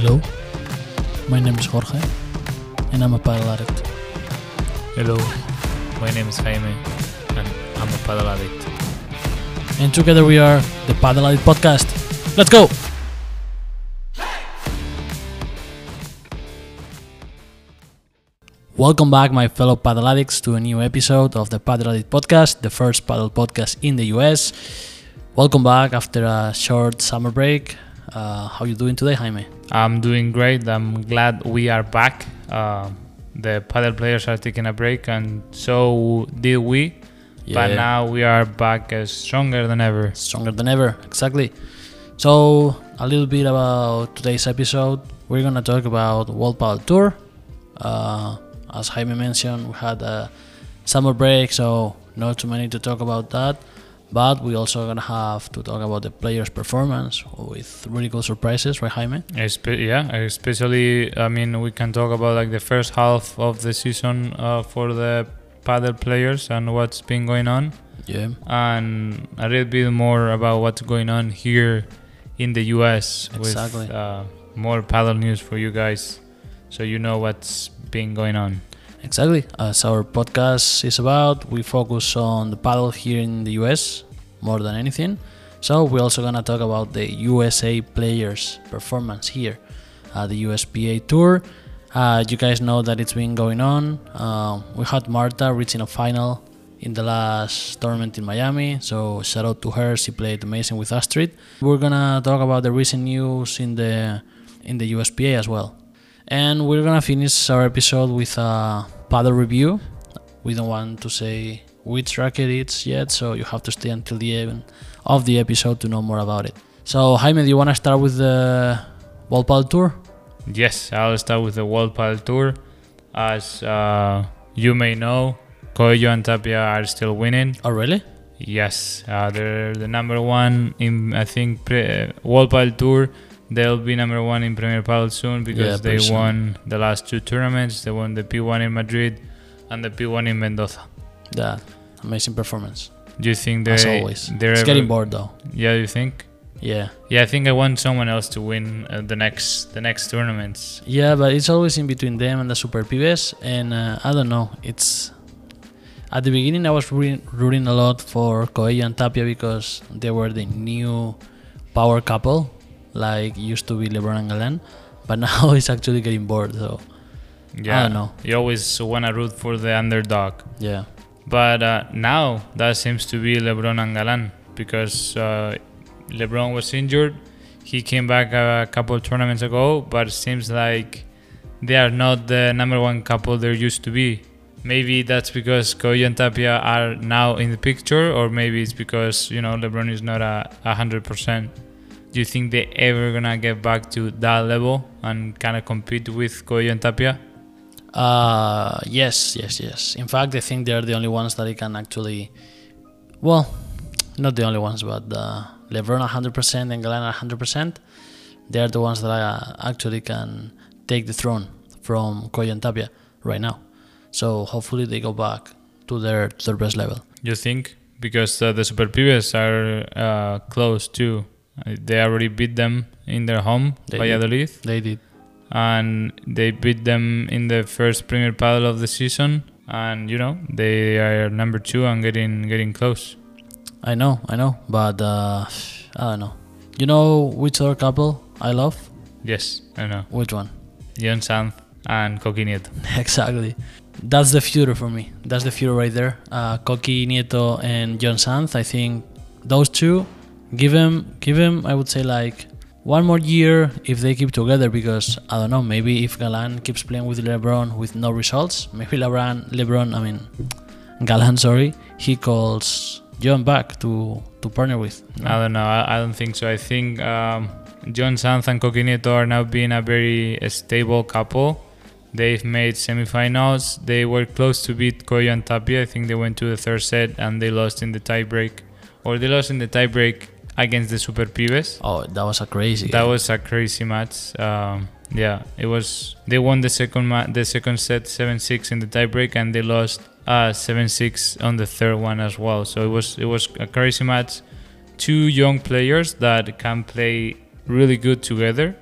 Hello, my name is Jorge and I'm a Paddle Addict. Hello, my name is Jaime and I'm a Paddle Addict. And together we are The Paddle Addict Podcast. Let's go! Welcome back, my fellow Paddle Addicts, to a new episode of the Paddle Addict Podcast, the first paddle podcast in the US. Welcome back after a short summer break. How are you doing today, Jaime? I'm doing great. I'm glad we are back. The paddle players are taking a break, and so did we. Yeah. But now we are back stronger than ever. Stronger than ever, exactly. So a little bit about today's episode. We're going to talk about World Paddle Tour. As Jaime mentioned, we had a summer break, so not too many to talk about that. But we also gonna have to talk about the players' performance with really cool surprises, right, Jaime? Yeah, especially, I mean, we can talk about like the first half of the season for the paddle players and what's been going on. Yeah. And a little bit more about what's going on here in the US. Exactly. With more paddle news for you guys, so you know what's been going on. Exactly, as our podcast is about, we focus on the paddle here in the US more than anything, so we're also gonna talk about the USA players' performance here at the USPA Tour. You guys know that it's been going on. We had Marta reaching a final in the last tournament in Miami, so shout out to her, she played amazing with Astrid. We're gonna talk about the recent news in the USPA as well. And we're gonna finish our episode with a paddle review. We don't want to say which racket it's yet, so you have to stay until the end of the episode to know more about it. So Jaime, do you wanna start with the World Paddle Tour? Yes, I'll start with the World Paddle Tour. As you may know, Coello and Tapia are still winning. Oh, really? Yes, they're the number one in, I think, World Paddle Tour. They'll be number one in Premier Padel soon because they won the last two tournaments. They won the P1 in Madrid and the P1 in Mendoza. Yeah, amazing performance. Do you think they're... As always. It's getting bored though. Yeah, you think? Yeah. Yeah, I think I want someone else to win the next tournaments. Yeah, but it's always in between them and the Super Pibes. And I don't know, it's... At the beginning I was rooting a lot for Coello and Tapia because they were the new power couple. Like used to be Lebrón and Galán, but now it's actually getting bored, so yeah, I don't know. You always want to root for the underdog. Yeah. But now that seems to be Lebrón and Galán because Lebrón was injured. He came back a couple of tournaments ago, but it seems like they are not the number one couple they used to be. Maybe that's because Coello and Tapia are now in the picture, or maybe it's because, you know, Lebrón is not 100%. Do you think they ever gonna get back to that level and kind of compete with Coello and Tapia? Yes. In fact, I think they're the only ones that they can actually... Well, not the only ones, but Lebrón 100% and Galán 100%. They're the ones that actually can take the throne from Coello and Tapia right now. So hopefully they go back to their best level. You think? Because the Super Pibes are close too. They already beat them in their home, Valladolid. They did. And they beat them in the first Premier Padel of the season. And, you know, they are number two and getting close. I know. But, I don't know. You know which other couple I love? Yes, I know. Which one? Juan Sanz and Coki Nieto. Exactly. That's the future for me. That's the future right there. Coki Nieto and Juan Sanz. I think those two... Give him. I would say like one more year if they keep together, because I don't know. Maybe if Galán keeps playing with Lebrón with no results, maybe Galán, he calls John back to partner with. No? I don't know. I don't think so. I think Juan Sanz and Coki Nieto are now being a very stable couple. They've made semifinals. They were close to beat Coello and Tapia. I think they went to the third set and they lost in the tiebreak. Or they lost in the tiebreak against the Super Pibes. Oh, that was a crazy. That was a crazy match. Yeah, it was. They won the second set 7-6 in the tiebreak, and they lost 7-6 on the third one as well. So it was a crazy match. Two young players that can play really good together,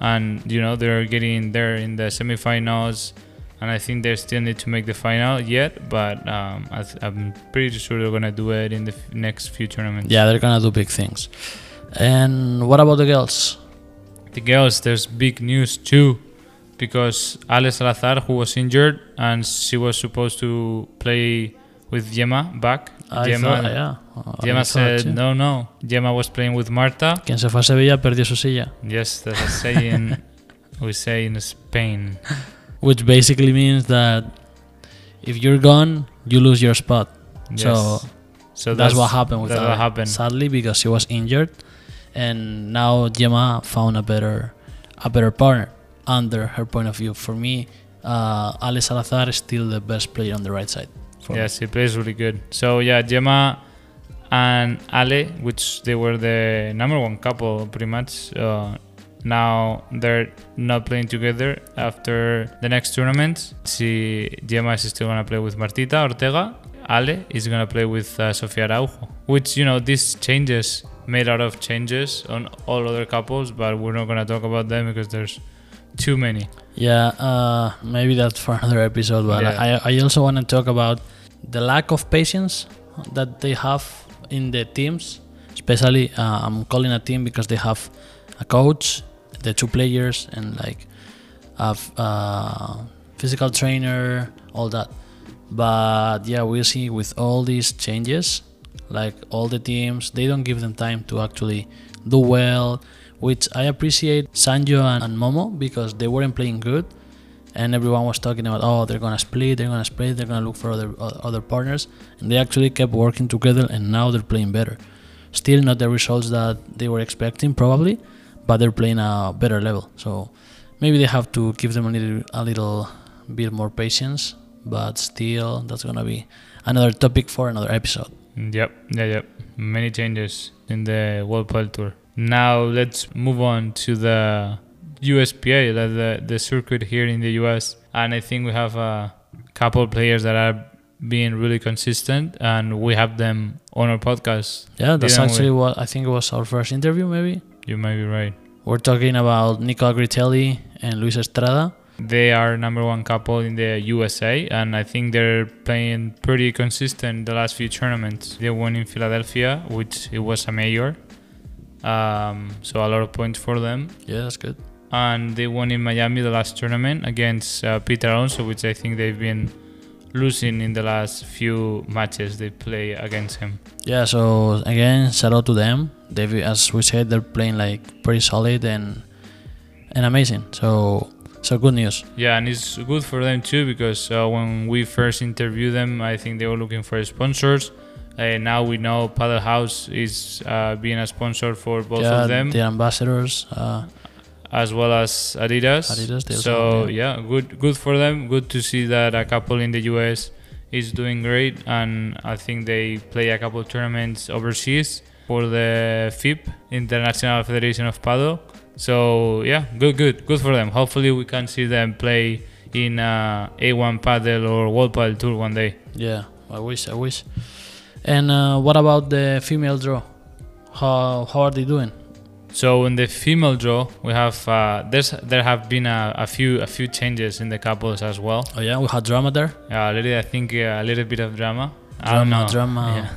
and you know they're getting there in the semifinals, and I think they still need to make the final yet, but I'm pretty sure they're gonna do it in the next few tournaments. Yeah, they're gonna do big things. And what about the girls? The girls, there's big news too, because Ale Salazar, who was injured, and she was supposed to play with Gemma back. Gemma said no. Gemma was playing with Marta. Quien se fue a Sevilla perdió su silla. Yes, that's a saying we say in Spain. Which basically means that if you're gone, you lose your spot. Yes. So that's what happened with her. Sadly, because she was injured, and now Gemma found a better partner under her point of view. For me, Ale Salazar is still the best player on the right side. Yes, he plays really good. So yeah, Gemma and Ale, which they were the #1 couple pretty much, now they're not playing together after the next tournament. Gemma is still gonna play with Martita Ortega. Ale is gonna play with Sofía Araújo. Which, you know, these changes made a lot of changes on all other couples, but we're not gonna talk about them because there's too many. Yeah, maybe that's for another episode, but yeah. I also want to talk about the lack of patience that they have in the teams, especially I'm calling a team because they have a coach, the two players, and like a physical trainer, all that. But yeah, we'll see with all these changes, like all the teams, they don't give them time to actually do well, which I appreciate Sanjo and Momo, because they weren't playing good and everyone was talking about, oh, they're gonna split, they're gonna look for other partners, and they actually kept working together and now they're playing better. Still not the results that they were expecting probably, but they're playing a better level. So maybe they have to give them a little bit more patience, but still that's gonna be another topic for another episode. Yep. Many changes in the World Paddle Tour. Now let's move on to the USPA, the circuit here in the US, and I think we have a couple players that are being really consistent, and we have them on our podcast. Yeah, that's actually what I think it was our first interview, maybe. You might be right. We're talking about Nico Gritelli and Luis Estrada. They are #1 couple in the USA, and I think they're playing pretty consistent the last few tournaments. They won in Philadelphia, which it was a major. So a lot of points for them. Yeah, that's good. And they won in Miami the last tournament against Peter Alonso, which I think they've been losing in the last few matches they play against him. Yeah, so again, shout out to them. As we said, they're playing like pretty solid and amazing. So good news. Yeah, and it's good for them too, because when we first interviewed them, I think they were looking for sponsors. Now we know Paddle House is being a sponsor for both of them. The ambassadors, as well as Adidas. Good for them. Good to see that a couple in the US is doing great, and I think they play a couple tournaments overseas for the FIP, International Federation of Paddle. So yeah, good for them. Hopefully we can see them play in A1 Padel or World Paddle Tour one day. Yeah, I wish. And what about the female draw? How are they doing? So in the female draw, we have there have been a few changes in the couples as well. Oh yeah, we had drama there. Yeah, I think a little bit of drama. Drama. Yeah.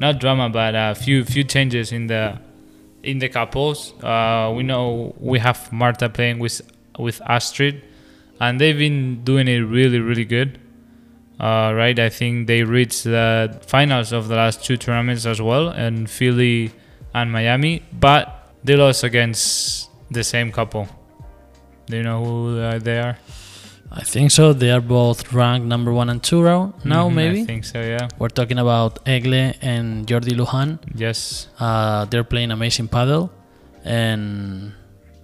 Not drama, but a few changes in the couples. We know we have Marta playing with Astrid, and they've been doing it really, really good. Right, I think they reached the finals of the last two tournaments as well, in Philly and Miami, but they lost against the same couple. Do you know who they are? I think so. They are both ranked #1 and #2 now, maybe? I think so, yeah. We're talking about Egle and Jordi Luján. Yes. They're playing amazing paddle, and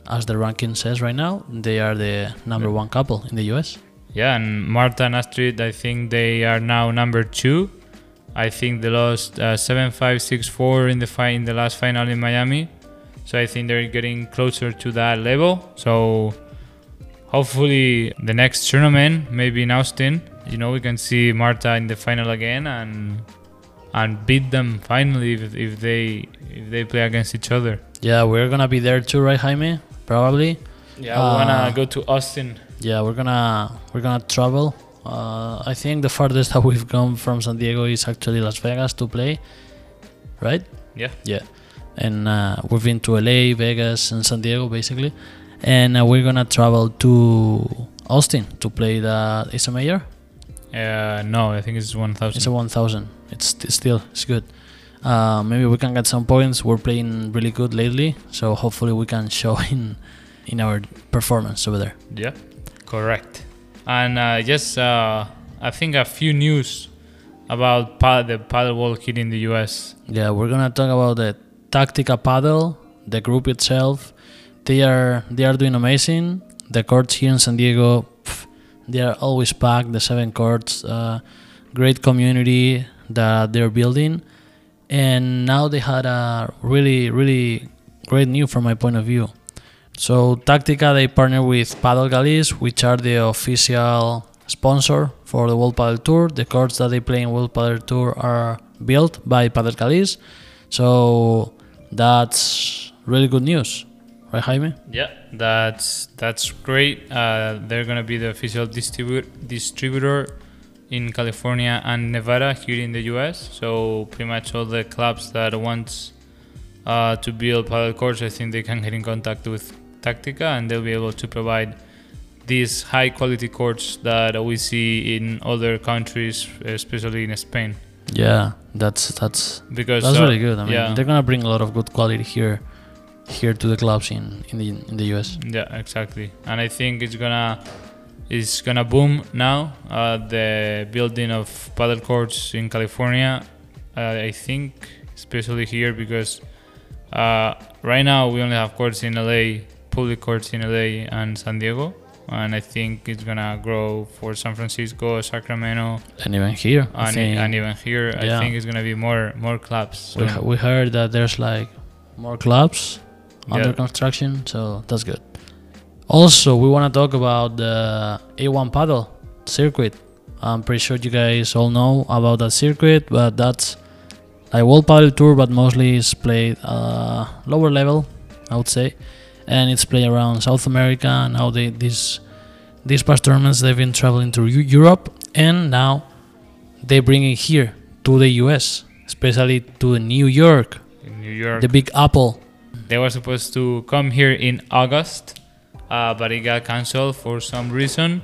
as the ranking says right now, they are the #1 couple in the US. Yeah, and Marta and Astrid, I think they are now #2. I think they lost 7-5, 6-4 in the last final in Miami. So I think they're getting closer to that level. So hopefully the next tournament, maybe in Austin, you know, we can see Marta in the final again and beat them finally if they play against each other. Yeah, we're gonna be there too, right, Jaime? Probably. Yeah, we're gonna go to Austin. Yeah, we're gonna travel. I think the farthest that we've gone from San Diego is actually Las Vegas to play, right? Yeah. Yeah. And we've been to LA, Vegas, and San Diego basically, and we're gonna travel to Austin to play the. It's a major. No, I think it's 1,000. It's a 1,000. It's good. Maybe we can get some points. We're playing really good lately, so hopefully we can show in our performance over there. Yeah, correct. And yes, I think a few news about the paddle world here in the US. Yeah, we're gonna talk about the Táctica Padel, the group itself. They are doing amazing. The courts here in San Diego, they are always packed. The 7 courts, great community that they're building. And now they had a really, really great news from my point of view. So Táctica, they partner with Paddle Galis, which are the official sponsor for the World Paddle Tour. The courts that they play in World Paddle Tour are built by Paddle Galis. So that's really good news, right, Jaime? Yeah, that's great. They're gonna be the official distributor in California and Nevada here in the US. So pretty much all the clubs that wants to build paddle courts, I think they can get in contact with Táctica and they'll be able to provide these high quality courts that we see in other countries, especially in Spain. Yeah, that's really good. I mean, yeah, they're gonna bring a lot of good quality here to the clubs in the US. Yeah, exactly. And I think it's gonna boom now. The building of paddle courts in California, I think, especially here, because right now we only have courts in LA, public courts in LA and San Diego. And I think it's gonna grow for San Francisco, Sacramento, and even here. I think it's gonna be more clubs. So. We heard that there's like more clubs under construction, so that's good. Also, we want to talk about the A1 Padel circuit. I'm pretty sure you guys all know about that circuit, but that's like World Paddle Tour, but mostly is played lower level, I would say. And it's played around South America, and now these past tournaments they've been traveling to Europe, and now they bring it here to the US, especially to New York, the Big Apple. They were supposed to come here in August, but it got cancelled for some reason,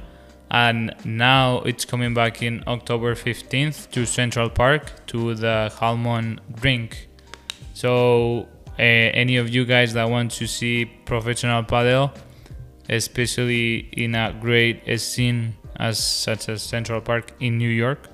and now it's coming back in October 15th to Central Park to the Halmon Rink. So any of you guys that want to see professional paddle, especially in a great scene such as Central Park in New York,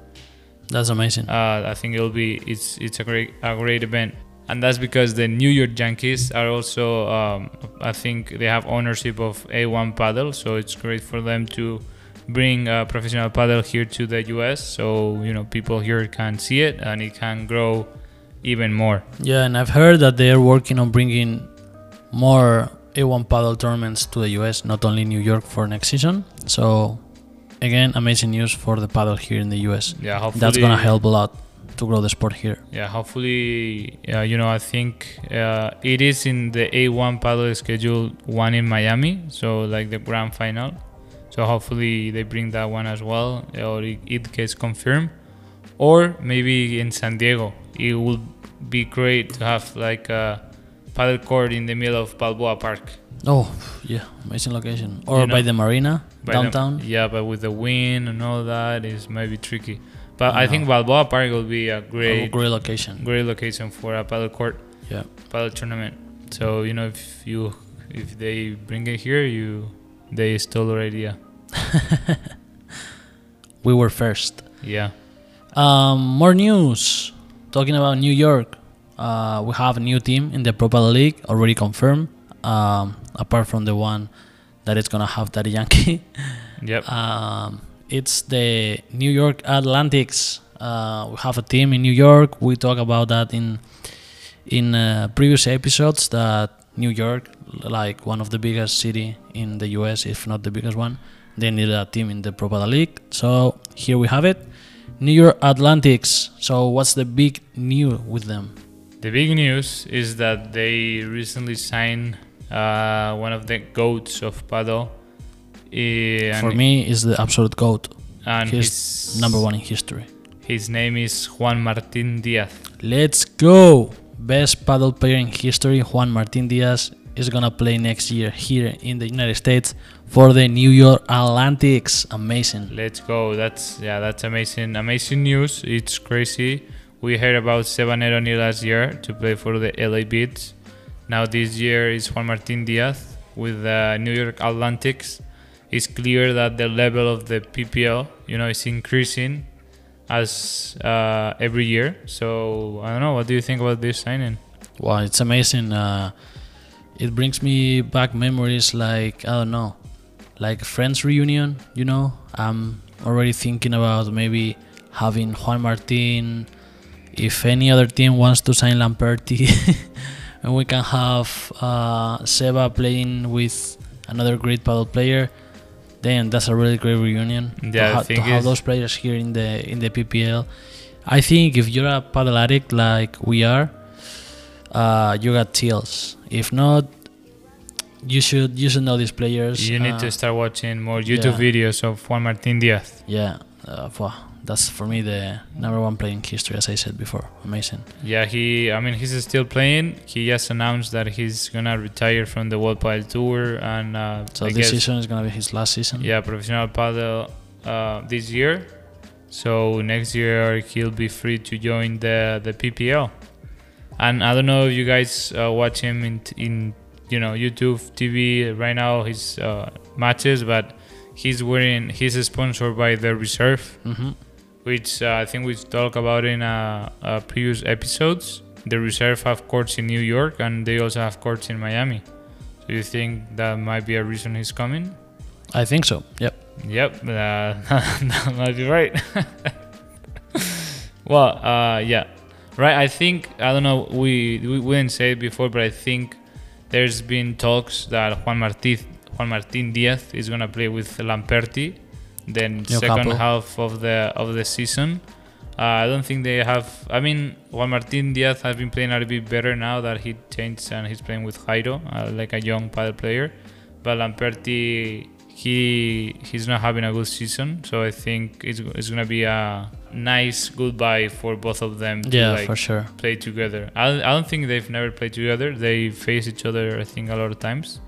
that's amazing. I think it's a great event, and that's because the New York Yankees are also I think they have ownership of A1 Paddle, so it's great for them to bring professional paddle here to the US, so you know people here can see it and it can grow even more. Yeah, and I've heard that they're working on bringing more A1 Paddle tournaments to the US, not only New York for next season. So again, amazing news for the paddle here in the US. Yeah, hopefully that's gonna help a lot to grow the sport here. Yeah, hopefully, I think it is in the A1 Paddle schedule, one in Miami, so like the grand final. So hopefully they bring that one as well, or it gets confirmed, or maybe in San Diego. It would be great to have like a paddle court in the middle of Balboa Park. Oh, yeah, amazing location. Or by the marina, downtown. But with the wind and all that, it might be tricky. But I think Balboa Park will be a great location. Great location for a paddle court. Yeah. Paddle tournament. So if they bring it here, they stole our idea. We were first. Yeah. More news. Talking about New York, we have a new team in the PPL League already confirmed, apart from the one that is gonna have Daddy Yankee. Yep. It's the New York Atlantics. We have a team in New York. We talk about that in previous episodes, that New York, like one of the biggest city in the US, if not the biggest one, they need a team in the PPL League. So here we have it. New York Atlantics. So what's the big news with them? The big news is that they recently signed one of the goats of paddle. For me, is the absolute goat. And he's number one in history. His name is Juan Martín Díaz. Let's go! Best paddle player in history, Juan Martín Díaz, is gonna play next year here in the United States for the New York Atlantics. Amazing. Let's go. That's, yeah, that's amazing. Amazing news. It's crazy. We heard about Sebanero last year to play for the LA Beats. Now this year is Juan Martín Díaz with the New York Atlantics. It's clear that the level of the PPL, you know, is increasing as every year. So I don't know. What do you think about this signing? Wow, it's amazing. It brings me back memories like, I don't know, like friends reunion, you know? I'm already thinking about maybe having Juan Martín, if any other team wants to sign Lamperti, and we can have Seba playing with another great paddle player, then that's a really great reunion. Yeah, to have those players here in the PPL. I think if you're a paddle addict like we are, you got chills. If not, you should know these players. You need to start watching more YouTube videos of Juan Martín Díaz. Yeah, wow, that's for me the number one player in history, as I said before. Amazing. Yeah, I mean, he's still playing. He just announced that he's gonna retire from the World Paddle Tour, and so this season is gonna be his last season. Yeah, professional paddle this year. So next year he'll be free to join the PPL. And I don't know if you guys watch him in you know, YouTube TV right now, his matches, but he's sponsored by the Reserve, which I think we talked about in previous episodes. The Reserve have courts in New York, and they also have courts in Miami. So you think that might be a reason he's coming? I think so. Yep. That might be right. Well, yeah. Right, I think, I don't know, we wouldn't say it before, but I think there's been talks that Juan Martín Díaz is gonna play with Lamperti, then second half of the season. I don't think they have. I mean, Juan Martín Díaz has been playing a little bit better now that he changed and he's playing with Jairo, like a young paddle player. But Lamperti, he's not having a good season, so I think it's gonna be a nice goodbye for both of them to for sure play together. I don't think they've never played together. They face each other, I think, a lot of times,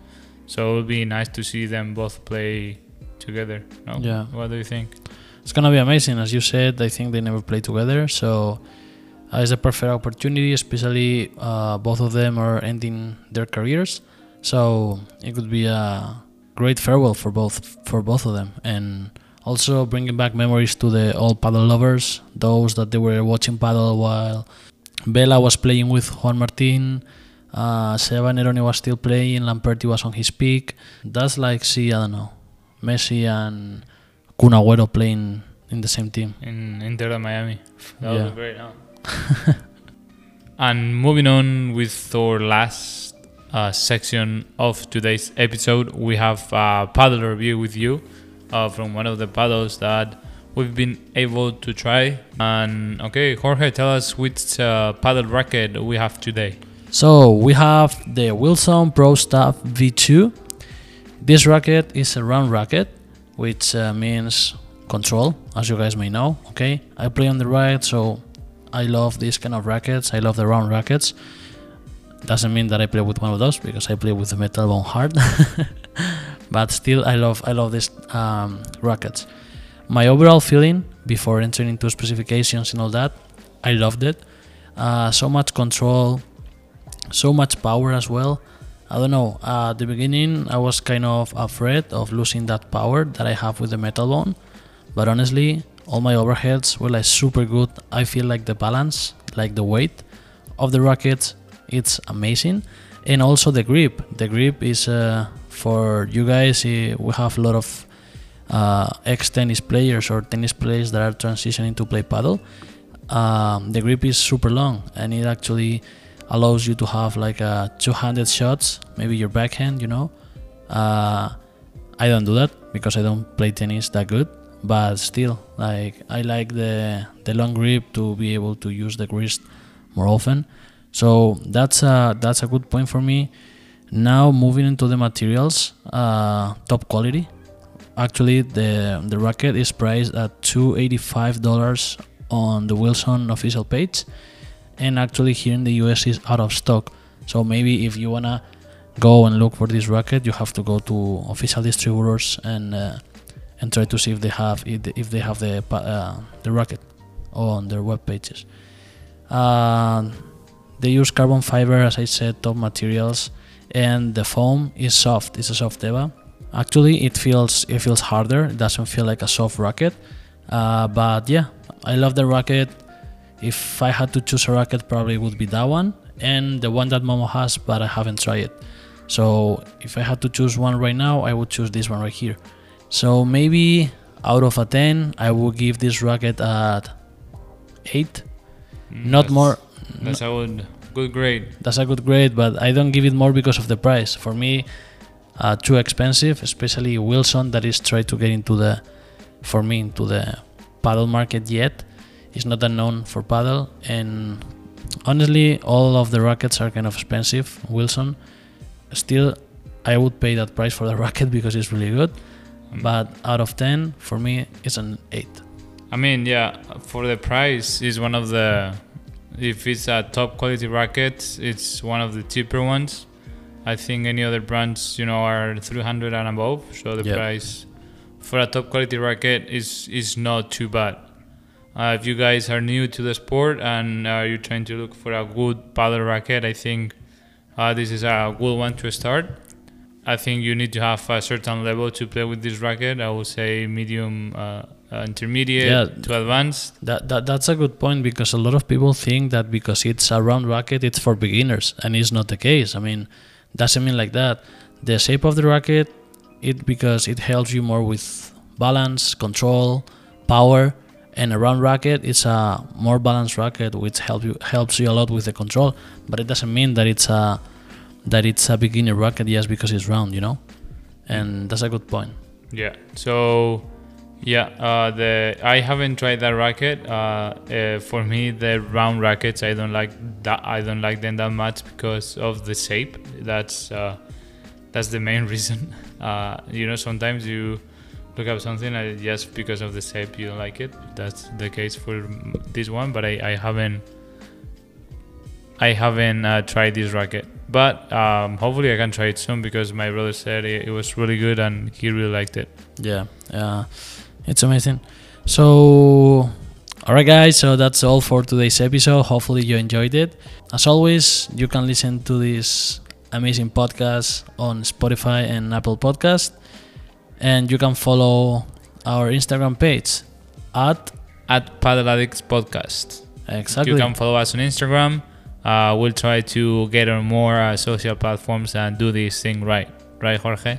so it'll be nice to see them both play together. No? Yeah. What do you think? It's gonna be amazing, as you said. I think they never played together, so it's a perfect opportunity, especially both of them are ending their careers, so it could be a great farewell for both of them, and also bringing back memories to the old paddle lovers, those that they were watching paddle while Bella was playing with Juan Martín, Seba Neroni was still playing, Lamperti was on his peak. That's like, see, I don't know, Messi and Kun Agüero playing in the same team. In Inter de Miami. That would be great, no? And moving on with our last section of today's episode, we have a paddle review with you. From one of the paddles that we've been able to try. And okay, Jorge, tell us which paddle racket we have today. So we have the Wilson Pro Staff V2. This racket is a round racket, which means control, as you guys may know. Okay, I play on the right, so I love these kind of rackets. I love the round rackets. Doesn't mean that I play with one of those, because I play with the metal bone hard. But still, I love these rackets. My overall feeling, before entering into specifications and all that, I loved it. So much control, so much power as well. I don't know, at the beginning I was kind of afraid of losing that power that I have with the metal bone. But honestly, all my overheads were like super good. I feel like the balance, like the weight of the racket, it's amazing. And also the grip. The grip is... for you guys, we have a lot of ex-tennis players or tennis players that are transitioning to play paddle. The grip is super long, and it actually allows you to have like a two-handed shots, maybe your backhand, you know. I don't do that because I don't play tennis that good, but still, like, I like the long grip to be able to use the wrist more often. So that's a good point for me. Now moving into the materials, top quality. Actually, the racket is priced at $285 on the Wilson official page, and actually here in the US is out of stock. So maybe if you wanna go and look for this racket, you have to go to official distributors and try to see if they have the racket on their web pages. They use carbon fiber, as I said, top materials, and the foam is soft. It's a soft EVA. Actually, it feels harder. It doesn't feel like a soft racket, but yeah, I love the racket. If I had to choose a racket, probably would be that one and the one that Momo has, but I haven't tried it. So if I had to choose one right now, I would choose this one right here. So maybe out of a 10, I would give this racket at 8. That's a good grade. That's a good grade, but I don't give it more because of the price. For me, too expensive, especially Wilson, that is trying to get into the paddle market yet. It's not unknown for paddle, and honestly, all of the rackets are kind of expensive. Wilson, still, I would pay that price for the racket because it's really good. But out of 10, for me, it's an 8. I mean, yeah, for the price, it's one of the, if it's a top quality racket, it's one of the cheaper ones. I think any other brands, are 300 and above. So the price for a top quality racket is not too bad. If you guys are new to the sport and you're trying to look for a good paddle racket, I think this is a good one to start. I think you need to have a certain level to play with this racket. I would say medium, intermediate to advanced. That's a good point, because a lot of people think that because it's a round racket, it's for beginners, and it's not the case. I mean, doesn't mean like that. The shape of the racket, because it helps you more with balance, control, power, and a round racket is a more balanced racket which helps you a lot with the control. But it doesn't mean that it's a beginner racket just because it's round, And that's a good point. Yeah. So yeah, I haven't tried that racket. For me, the round rackets, I don't like them that much because of the shape. That's the main reason. Sometimes you look up something and just because of the shape you don't like it. That's the case for this one, but I haven't tried this racket. But hopefully I can try it soon, because my brother said it was really good and he really liked it. Yeah, it's amazing. So, all right, guys, so that's all for today's episode. Hopefully you enjoyed it. As always, you can listen to this amazing podcast on Spotify and Apple Podcast. And you can follow our Instagram page at Paddle Addicts Podcast. Exactly. You can follow us on Instagram. We'll try to get on more social platforms and do this thing right. Right, Jorge?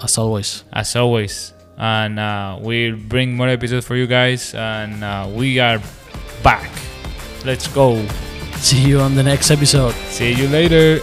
As always. And we'll bring more episodes for you guys. And we are back. Let's go. See you on the next episode. See you later.